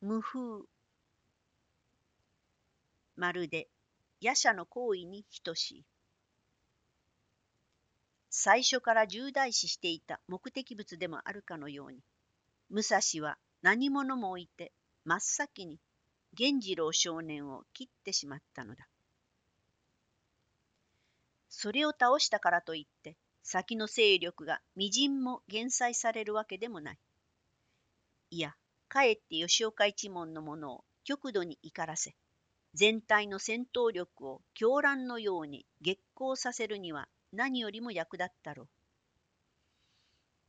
無風。まるで夜叉の行為に等しい。最初から重大視していた目的物でもあるかのように、武蔵は何者も置いて真っ先に源次郎少年を斬ってしまったのだ。それを倒したからといって、先の勢力が微塵も減災されるわけでもない。いや、かえって吉岡一門の者を極度に怒らせ、全体の戦闘力を狂乱のように激昂させるには何よりも役立ったろう。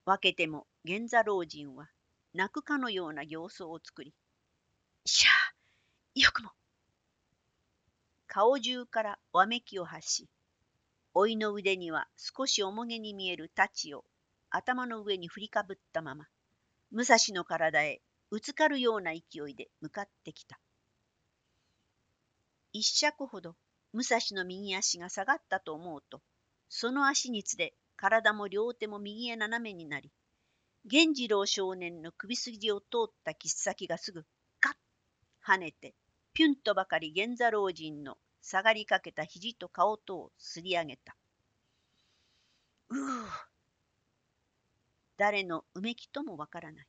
分けても源座老人は泣くかのような形相を作り、しゃあ、よくも。顔中からわめきを発し、老いの腕には少し重げに見える太刀を頭の上に振りかぶったまま、武蔵の体へうつかるような勢いで向かってきた。一尺ほど武蔵の右足が下がったと思うと、その足につれ体も両手も右へ斜めになり、源次郎少年の首筋を通った切っ先がすぐガッ跳ねて、ピュンとばかり源座老人の下がりかけた肘と顔とをすり上げた。うう、誰のうめきともわからない。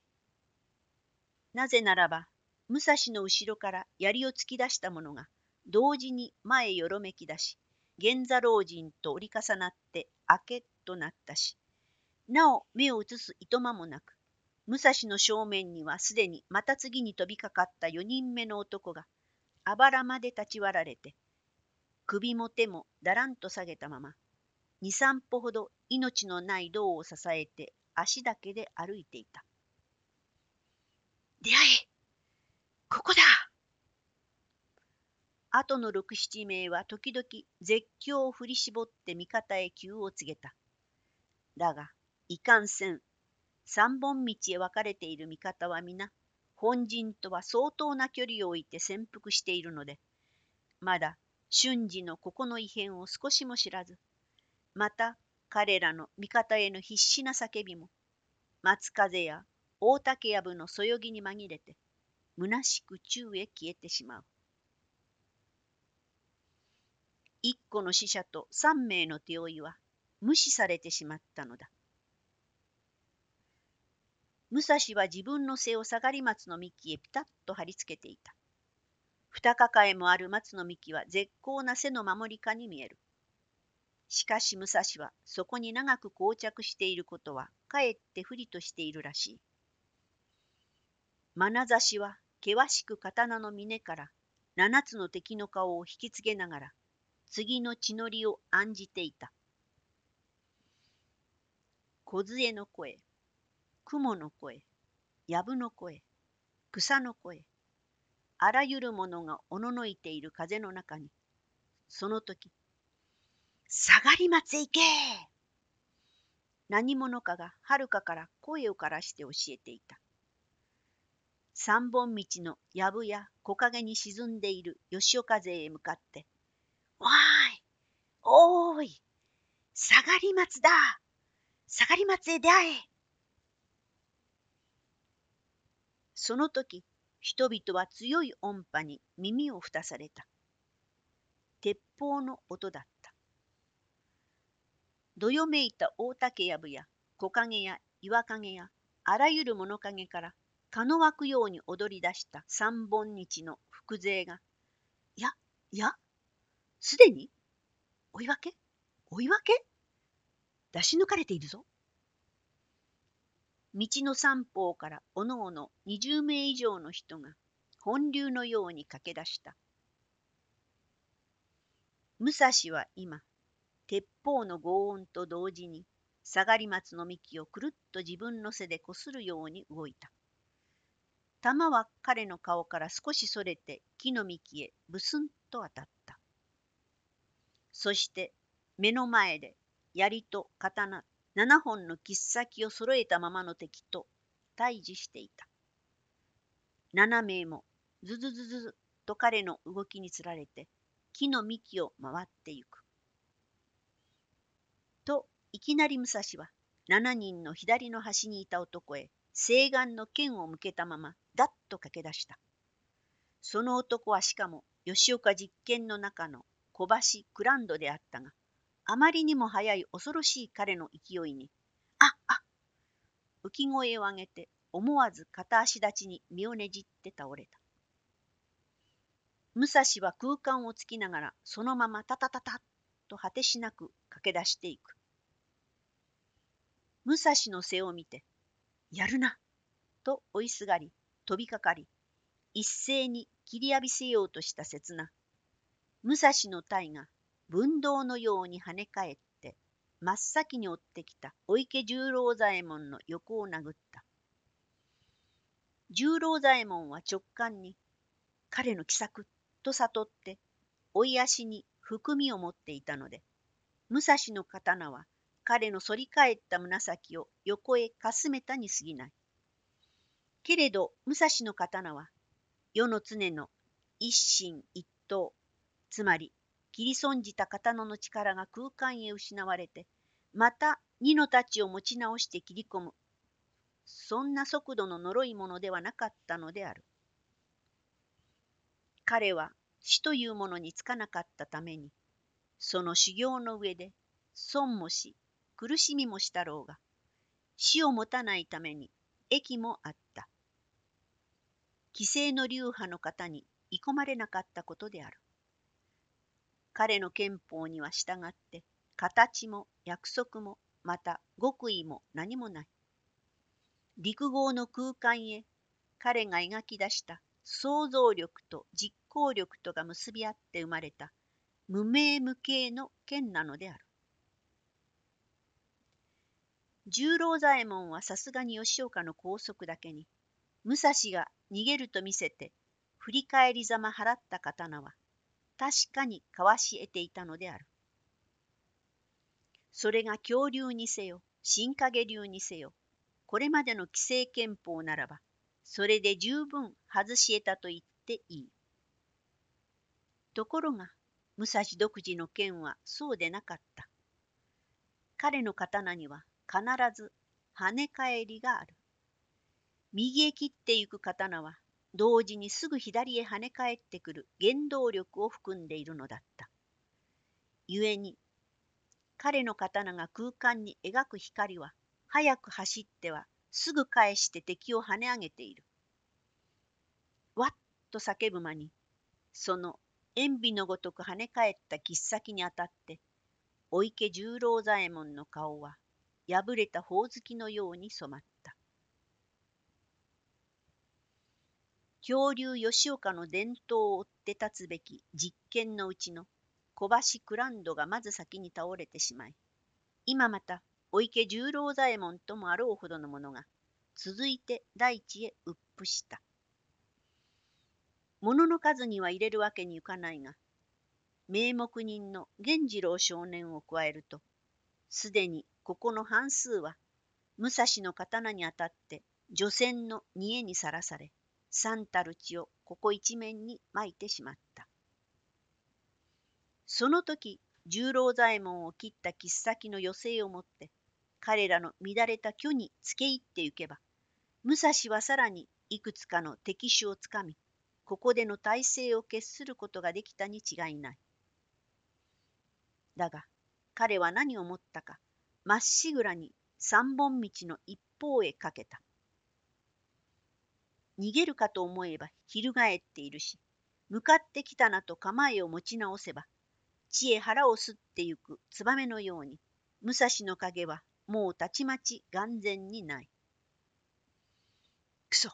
なぜならば、武蔵の後ろから槍を突き出した者が、同時に前よろめき出し、源座老人と折り重なって明けとなったし、なお目を移すいとまもなく、武蔵の正面にはすでにまた次に飛びかかった4人目の男が、あばらまで立ち割られて、首も手もだらんと下げたまま、2、3歩ほど命のない胴を支えて足だけで歩いていた。出会え、ここだ。あとの6、7名は時々絶叫を振り絞って味方へ急を告げた。だが、いかんせん、3本道へ分かれている味方は皆、本陣とは相当な距離を置いて潜伏しているので、まだ、瞬時のここの異変を少しも知らず、また彼らの味方への必死な叫びも、松風や大竹やぶのそよぎに紛れて、虚しく宙へ消えてしまう。1個の死者と3名の手負いは無視されてしまったのだ。武蔵は自分の背を下がり松の幹へピタッと貼り付けていた。二抱えもある松の幹は絶好な背の守りかに見える。しかし武蔵はそこに長く膠着していることはかえって不利としているらしい。眼差しは険しく刀の峰から7つの敵の顔を引きつけながら次の血のりを案じていた。梢の声、雲の声、藪の声、草の声、あらゆるものがおののいている風の中に、その時、下がり松へ行け！何者かがはるかから声を枯らして教えていた。3本道の藪や木陰に沈んでいる吉岡勢へ向かって、わーい、おーい、下がり松だ！下がり松へ出会え！その時、人々は強い音波に耳を蓋された。鉄砲の音だった。どよめいた大竹やぶや木陰や岩陰やあらゆる物陰から蚊の湧くように踊り出した3本道の伏勢が、いや、すでに追い分け出し抜かれているぞ。道の3方からおのおの20名以上の人が本流のように駆け出した。武蔵は今、鉄砲の轟音と同時に、下がり松の幹をくるっと自分の背でこするように動いた。弾は彼の顔から少しそれて木の幹へブスンと当たった。そして目の前で槍と刀、7本の切っ先を揃えたままの敵と対峙していた。7名もズズズズと彼の動きにつられて木の幹を回ってゆく。といきなり武蔵は7人の左の端にいた男へ西岸の剣を向けたままだっと駆け出した。その男はしかも吉岡実験の中の小橋クランドであったが、あまりにも速い恐ろしい彼の勢いに、あっ、浮き声を上げて思わず片足立ちに身をねじって倒れた。武蔵は空間を突きながらそのままタタタタッと果てしなく駆け出していく。武蔵の背を見て、やるなと追いすがり飛びかかり、一斉に切り浴びせようとした刹那、武蔵の体が分動のように跳ね返って真っ先に追ってきたお池十郎左衛門の横を殴った。十郎左衛門は直感に彼の奇策と悟って追い足に含みを持っていたので、武蔵の刀は彼の反り返った紫を横へかすめたに過ぎない。けれど武蔵の刀は世の常の一心一刀、つまり切り損じた刀の力が空間へ失われて、また二の太刀を持ち直して切り込む、そんな速度の呪いものではなかったのである。彼は死というものにつかなかったために、その修行の上で損もし苦しみもしたろうが、死を持たないために益もあった。既成の流派の方に居込まれなかったことである。彼の憲法には従って、形も約束もまた極意も何もない。陸豪の空間へ彼が描き出した想像力と実行力とが結び合って生まれた無名無形の剣なのである。十郎左衛門はさすがに吉岡の拘束だけに、武蔵が逃げると見せて振り返りざま払った刀は確かにかわし得ていたのである。それが恐竜にせよ新影流にせよ、これまでの既成拳法ならばそれで十分外し得たと言っていい。ところが武蔵独自の剣はそうでなかった。彼の刀には必ず跳ね返りがある。右へ切ってゆく刀は同時にすぐ左へ跳ね返ってくる原動力を含んでいるのだった。故に彼の刀が空間に描く光は速く走ってはすぐ返して敵を跳ね上げている。わっと叫ぶ間に、その塩ビのごとく跳ね返った切っ先に当たって、お池十郎左衛門の顔は破れたほおずきのように染まった。恐竜吉岡の伝統を追って立つべき実験のうちの小橋クランドがまず先に倒れてしまい、今また、お池十郎左衛門ともあろうほどのものが続いて大地へうっぷした。物の数には入れるわけにいかないが、名目人の源次郎少年を加えると、すでにここの半数は武蔵の刀にあたって除染の煮えにさらされ、惨たる血をここ一面にまいてしまった。その時十郎左衛門を切った切っ先の余生をもって彼らの乱れた虚につけ入ってゆけば、武蔵はさらにいくつかの敵手をつかみ、ここでの体制を決することができたに違いない。だが、彼は何を思ったか、まっしぐらに三本道の一方へかけた。逃げるかと思えば翻っているし、向かってきたなと構えを持ち直せば、地へ腹をすってゆくツバメのように、武蔵の影はもうたちまち眼前にない。くそ。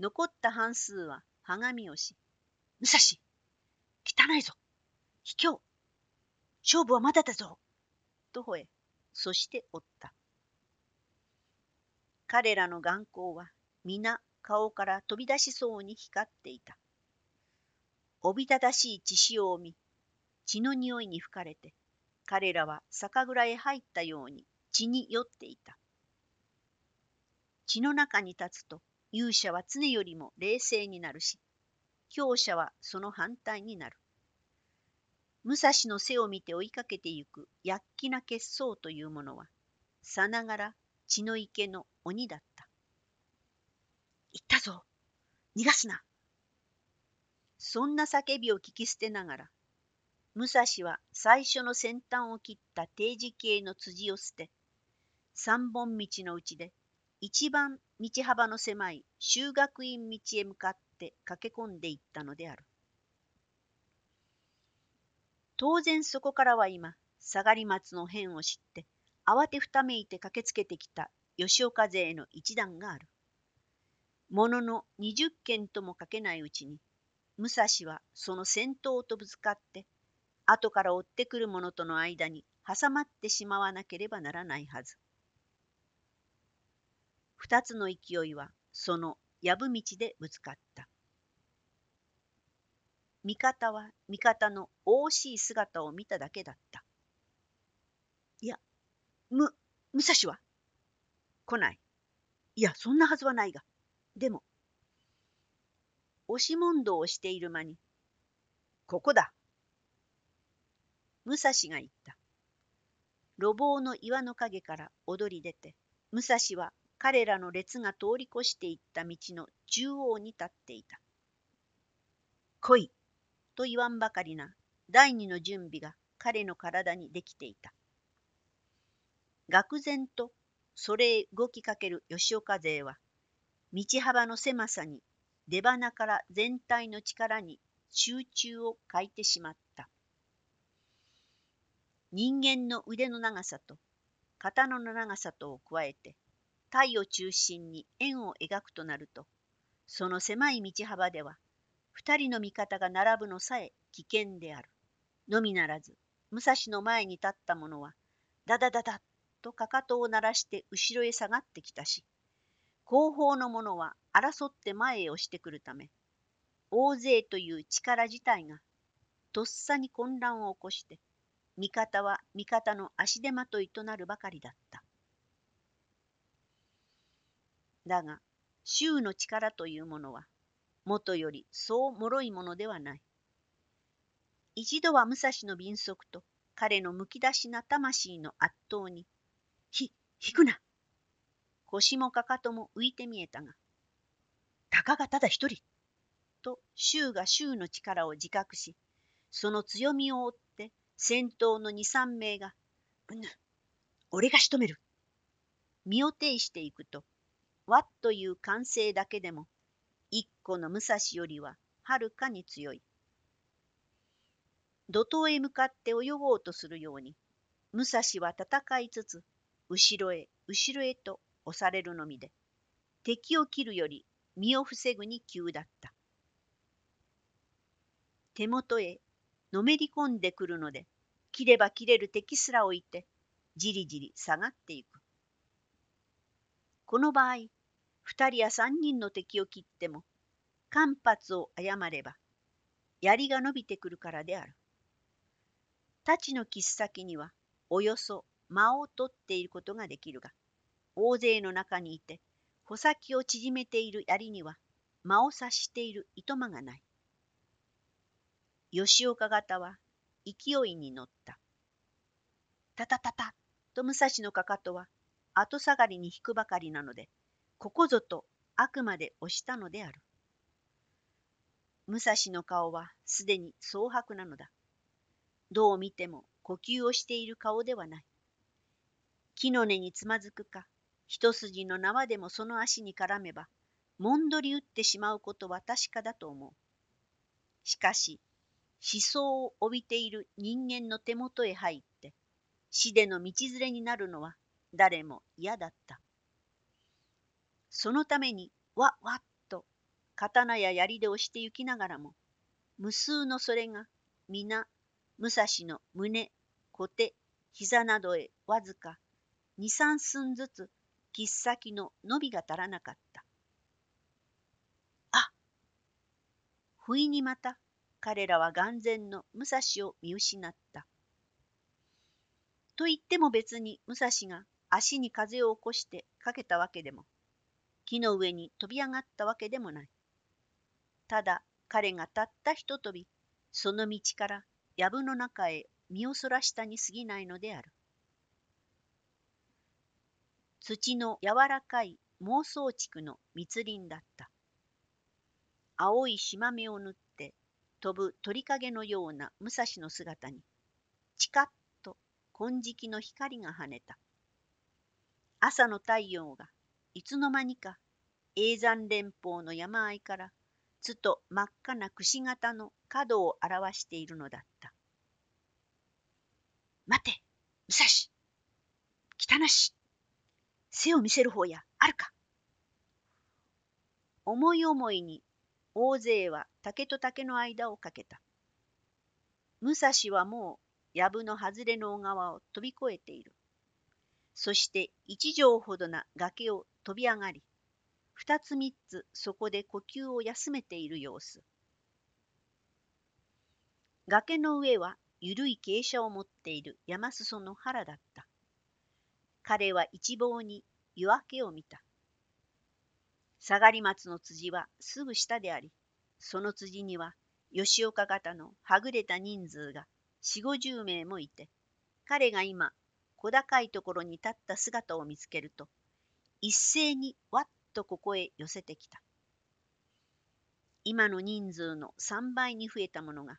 残った半数ははがみをし、武蔵、汚いぞ、卑怯、勝負はまだだぞ、と吠え、そして追った。彼らの眼光は皆顔から飛び出しそうに光っていた。おびただしい血潮を見、血の匂いに吹かれて、彼らは酒蔵へ入ったように血に酔っていた。血の中に立つと、勇者は常よりも冷静になるし、強者はその反対になる。武蔵の背を見て追いかけてゆく躍起な血相というものは、さながら血の池の鬼だった。行ったぞ、逃がすな、そんな叫びを聞き捨てながら、武蔵は最初の先端を切った定時計の辻を捨て、三本道のうちで一番道幅の狭い修学院道へ向かって駆け込んでいったのである。当然そこからは今、下がり松の変を知って、慌てふためいて駆けつけてきた吉岡勢の一団がある。ものの20件ともかけないうちに、武蔵はその先頭とぶつかって、後から追ってくる者との間に挟まってしまわなければならないはず。二つの勢いはそのやぶ道でぶつかった。味方は味方の惜しい姿を見ただけだった。いや、武蔵は来ない。いや、そんなはずはないが。でも、押し問答をしている間に、ここだ。武蔵が言った。路傍の岩の陰から踊り出て、武蔵は彼らの列が通り越していった道の中央に立っていた。来いと言わんばかりな第二の準備が彼の体にできていた。愕然とそれへ動きかける吉岡勢は、道幅の狭さに出鼻から全体の力に集中を欠いてしまった。人間の腕の長さと刀の長さとを加えて、体を中心に円を描くとなると、その狭い道幅では、二人の味方が並ぶのさえ危険である。のみならず、武蔵の前に立った者は、ダダダダとかかとを鳴らして後ろへ下がってきたし、後方の者は争って前へ押してくるため、大勢という力自体が、とっさに混乱を起こして、味方は味方の足手まといとなるばかりだった。だが、衆の力というものは、もとよりそう脆いものではない。一度は武蔵の敏速と彼のむき出しな魂の圧倒に、引くな。腰もかかとも浮いて見えたが、たかがただ一人、と衆が衆の力を自覚し、その強みを追って先頭の2、3名が、俺が仕留める。身を挺していくと、和という歓声だけでも、一個の武蔵よりははるかに強い。怒涛へ向かって泳ごうとするように、武蔵は戦いつつ、後ろへ後ろへと押されるのみで、敵を切るより身を防ぐに急だった。手元へのめり込んでくるので、切れば切れる敵すら置いて、じりじり下がっていく。この場合、2人や3人の敵を切っても、間髪を誤れば、槍が伸びてくるからである。太刀の切っ先には、およそ間を取っていることができるが、大勢の中にいて、穂先を縮めている槍には、間を察している糸間がない。吉岡方は、勢いに乗った。タタタタと武蔵のかかとは、後下がりに引くばかりなので、ここぞとあくまで押したのである。武蔵の顔はすでに蒼白なのだ。どう見ても呼吸をしている顔ではない。木の根につまずくか、一筋の縄でもその足に絡めば、もんどり打ってしまうことは確かだと思う。しかし、思想を帯びている人間の手元へ入って、死での道連れになるのは、誰も嫌だった。そのために、わっわっと、刀や槍で押して行きながらも、無数のそれが、皆、武蔵の胸、小手、膝などへわずか、2、3寸ずつ、切っ先の伸びが足らなかった。あ！不意にまた、彼らは眼前の武蔵を見失った。と言っても別に武蔵が、足に風を起こしてかけたわけでも、木の上に飛び上がったわけでもない。ただ彼がたったひと飛び、その道から藪の中へ身をそらしたに過ぎないのである。土の柔らかい孟宗竹の密林だった。青い縞目を縫って飛ぶ鳥影のような武蔵の姿に、チカッと金色の光が跳ねた。朝の太陽がいつの間にか叡山連峰の山あいからつと真っ赤なくし形の角を表しているのだった。待て、武蔵、汚し、背を見せる方やあるか。思い思いに大勢は竹と竹の間をかけた。武蔵はもう藪の外れの小川を飛び越えている。そして一畳ほどな崖を飛び上がり、二つ三つそこで呼吸を休めている様子。崖の上はゆるい傾斜を持っている山裾の原だった。彼は一望に夜明けを見た。下がり松の辻はすぐ下であり、その辻には吉岡方のはぐれた人数が40、50名もいて、彼が今小高いところに立った姿を見つけると、一斉にわっとここへ寄せてきた。今の人数の3倍に増えたものが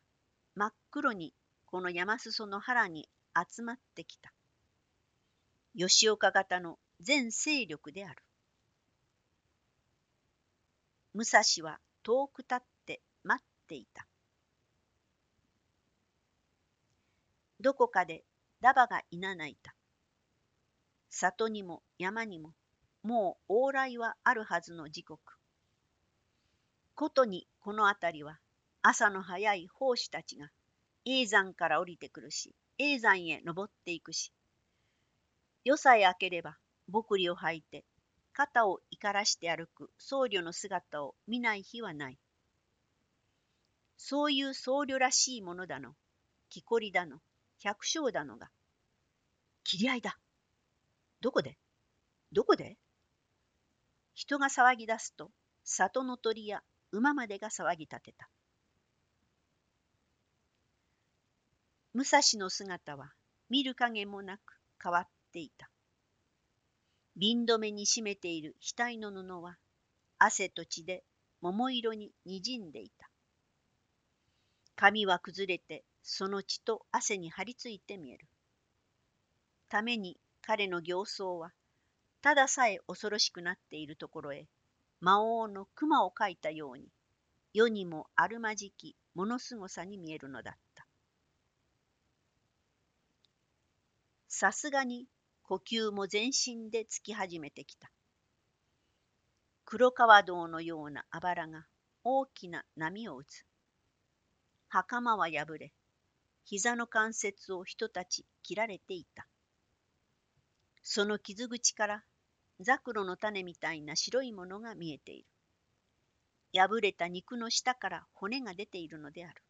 真っ黒にこの山裾の原に集まってきた。吉岡方の全勢力である。武蔵は遠く立って待っていた。どこかでダバがいなないた。里にも山にももう往来はあるはずの時刻。ことにこの辺りは朝の早い法師たちが叡山から降りてくるし、叡山へ登っていくし、夜さえ明ければぼくりを履いて、肩を怒らして歩く僧侶の姿を見ない日はない。そういう僧侶らしいものだの、木こりだの、百姓だのが、斬り合いだ。どこで？どこで？人が騒ぎ出すと、里の鳥や馬までが騒ぎ立てた。武蔵の姿は見る影もなく変わっていた。瓶止めに締めている額の布は汗と血で桃色ににじんでいた。髪は崩れてその血と汗に張り付いて見える。ために彼の形相はたださえ恐ろしくなっているところへ魔王の熊を描いたように世にもあるまじきものすごさに見えるのだった。さすがに呼吸も全身でつき始めてきた。黒川道のようなあばらが大きな波を打つ。袴は破れ、膝の関節を人たち切られていた。その傷口からザクロの種みたいな白いものが見えている。破れた肉の下から骨が出ているのである。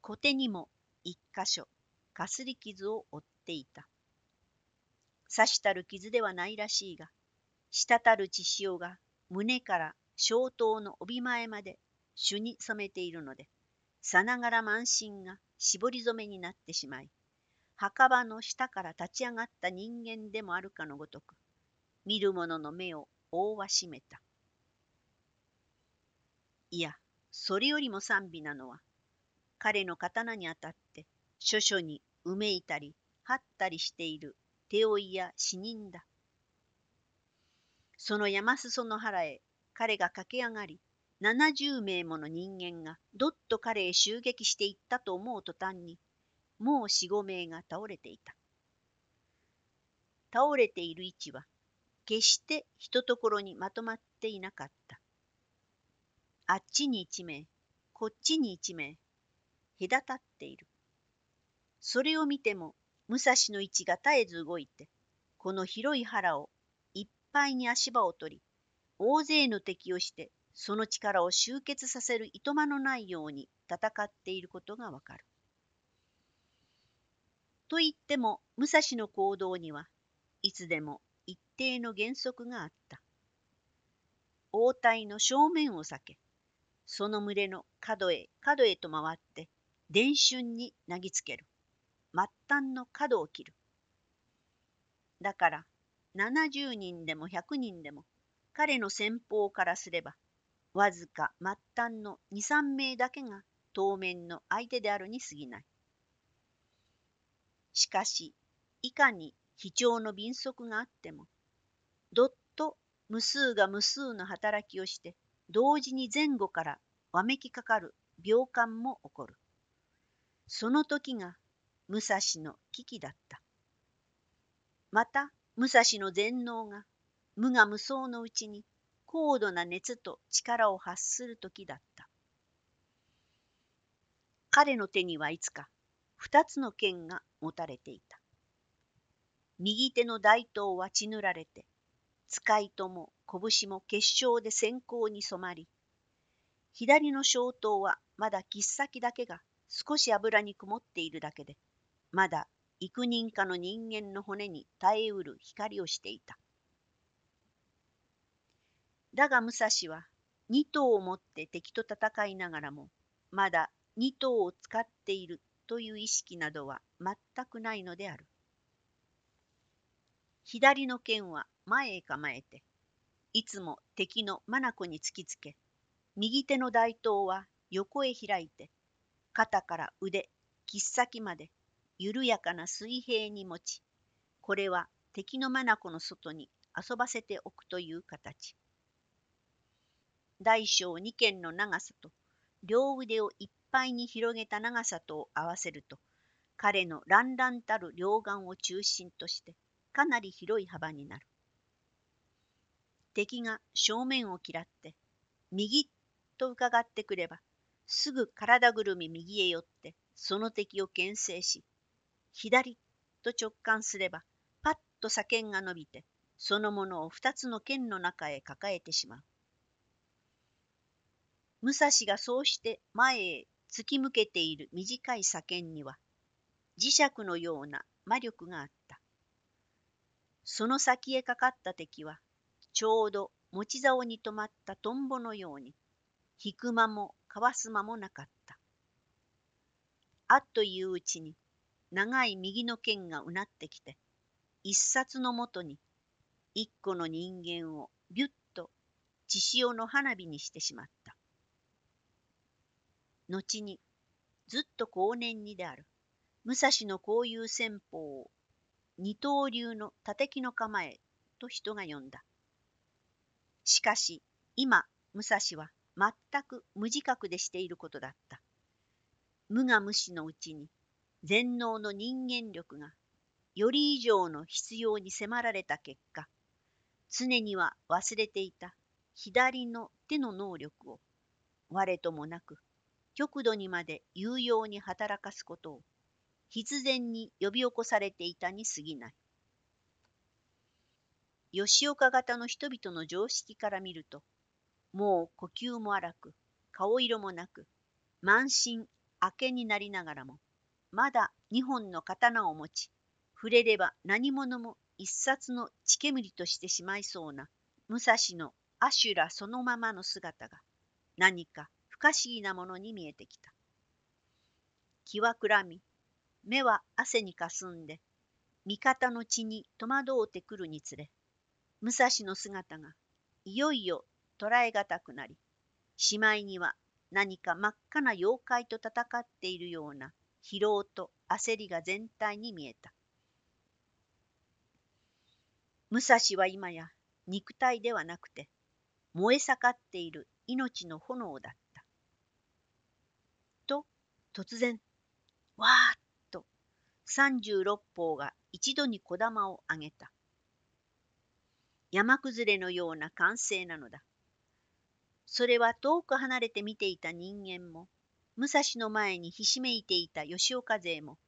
小手にも一箇所かすり傷を負っていた。さしたる傷ではないらしいが、滴る血潮が胸から小頭の帯前まで朱に染めているので、さながら満身が絞り染めになってしまい、墓場の下から立ち上がった人間でもあるかのごとく、見る者の目を覆わしめた。いや、それよりも惨美なのは、彼の刀にあたって、諸々にうめいたり、張ったりしている手負いや死人だ。その山裾の原へ彼が駆け上がり、70名もの人間がどっと彼へ襲撃していったと思うとたんに、もう4、5名が倒れていた。倒れている位置は、決してひとところにまとまっていなかった。あっちに1名、こっちに1名、隔たっている。それを見ても、武蔵の位置が絶えず動いて、この広い腹をいっぱいに足場を取り、大勢の敵をして、その力を集結させるいとまのないように戦っていることがわかる。といっても、武蔵の行動には、いつでも一定の原則があった。応対の正面を避け、その群れの角へ角へと回って、伝春に投げつける。末端の角を切る。だから、70人でも100人でも、彼の戦法からすれば、わずか末端の2、3名だけが当面の相手であるに過ぎない。しかし、いかに非調の敏速があっても、どっと無数が無数の働きをして、同時に前後からわめきかかる秒間も起こる。その時が武蔵の危機だった。また、武蔵の全能が無我無想のうちに高度な熱と力を発する時だった。彼の手にはいつか二つの剣が持たれていた。右手の大刀は血塗られて、使いとも拳も結晶で閃光に染まり、左の小刀はまだ切っ先だけが少し油に曇っているだけで、まだ幾人かの人間の骨に耐えうる光をしていた。だが武蔵は二刀を持って敵と戦いながらも、まだ二刀を使っているという意識などは全くないのである。左の剣は前へ構えて、いつも敵の眼に突きつけ、右手の大刀は横へ開いて、肩から腕、切っ先まで緩やかな水平に持ち、これは敵の眼の外に遊ばせておくという形。大小二剣の長さと、両腕をいっぱいに広げた長さとを合わせると、彼の乱々たる両眼を中心として、かなり広い幅になる。敵が正面を嫌って、右と伺ってくれば、すぐ体ぐるみ右へ寄って、その敵を牽制し、左と直感すれば、パッと左剣が伸びて、そのものを二つの剣の中へ抱えてしまう。武蔵がそうして前へ突き向けている短い左剣には、磁石のような魔力があった。その先へかかった敵は、ちょうど持ち竿に止まったトンボのように、引く間もかわす間もなかった。あっといううちに、長い右の剣がうなってきて、一冊のもとに、一個の人間をビュッと血潮の花火にしてしまった。後に、ずっと後年にである、武蔵のこういう戦法を、二刀流の立木の構えと人が呼んだ。しかし、今、武蔵は、全く無自覚でしていることだった。無我無視のうちに、全能の人間力が、より以上の必要に迫られた結果、常には忘れていた左の手の能力を、我ともなく、極度にまで有用に働かすことを、必然に呼び起こされていたに過ぎない。吉岡型の人々の常識から見ると、もう呼吸も荒く、顔色もなく、満身明けになりながらも、まだ二本の刀を持ち、触れれば何者も一冊の血煙としてしまいそうな、武蔵の阿修羅そのままの姿が、何か不可思議なものに見えてきた。気はくらみ、目は汗にかすんで、味方の血に戸惑うてくるにつれ、武蔵の姿がいよいよ、捉えがたくなり、しまいには何か真っ赤な妖怪と戦っているような疲労と焦りが全体に見えた。武蔵は今や肉体ではなくて、燃え盛っている命の炎だった。と、突然、わーっと36砲が一度に小玉をあげた。山崩れのような歓声なのだ。それは遠く離れて見ていた人間も、武蔵の前にひしめいていた吉岡勢も、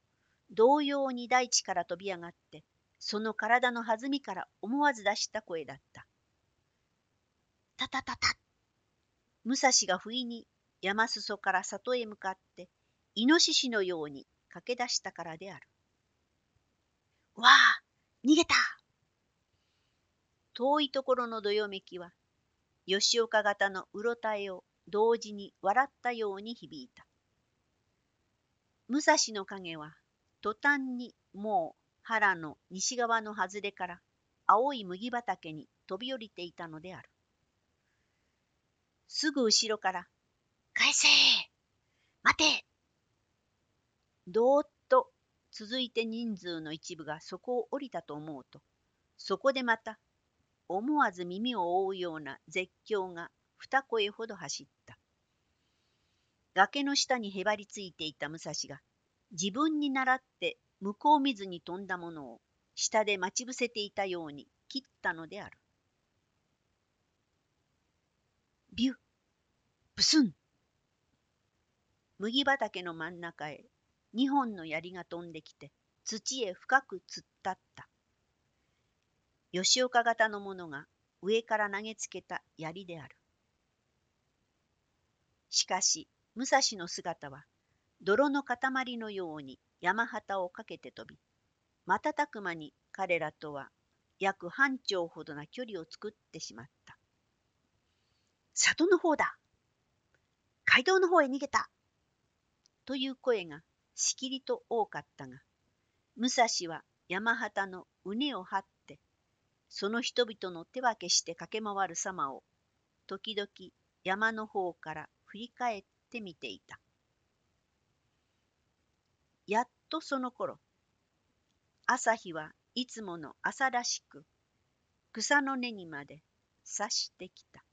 同様に大地から飛び上がって、その体の弾みから思わず出した声だった。たたたた。武蔵が不意に山裾から里へ向かって、イノシシのように駆け出したからである。わあ、逃げた。遠いところのどよめきは、吉岡型のうろたえを同時に笑ったように響いた。武蔵の影は、途端にもう原の西側の外れから青い麦畑に飛び降りていたのである。すぐ後ろから、返せ待てどーっと続いて人数の一部がそこを降りたと思うと、そこでまた、思わず耳を覆うような絶叫が二声ほど走った。崖の下にへばりついていた武蔵が、自分に倣って向こう見ずに飛んだものを、下で待ち伏せていたように切ったのである。ビュッ、ブスン。麦畑の真ん中へ2本の槍が飛んできて土へ深く突っ立った。吉岡型のものが上から投げつけた槍である。しかし武蔵の姿は泥の塊のように山旗をかけて飛び、瞬く間に彼らとは約半丁ほどな距離を作ってしまった。里の方だ。街道の方へ逃げた。という声がしきりと多かったが、武蔵は山旗のうねを張って、その人々の手分けして駆け回る様を、時々山の方から振り返って見ていた。やっとその頃、朝日はいつもの朝らしく、草の根にまで差してきた。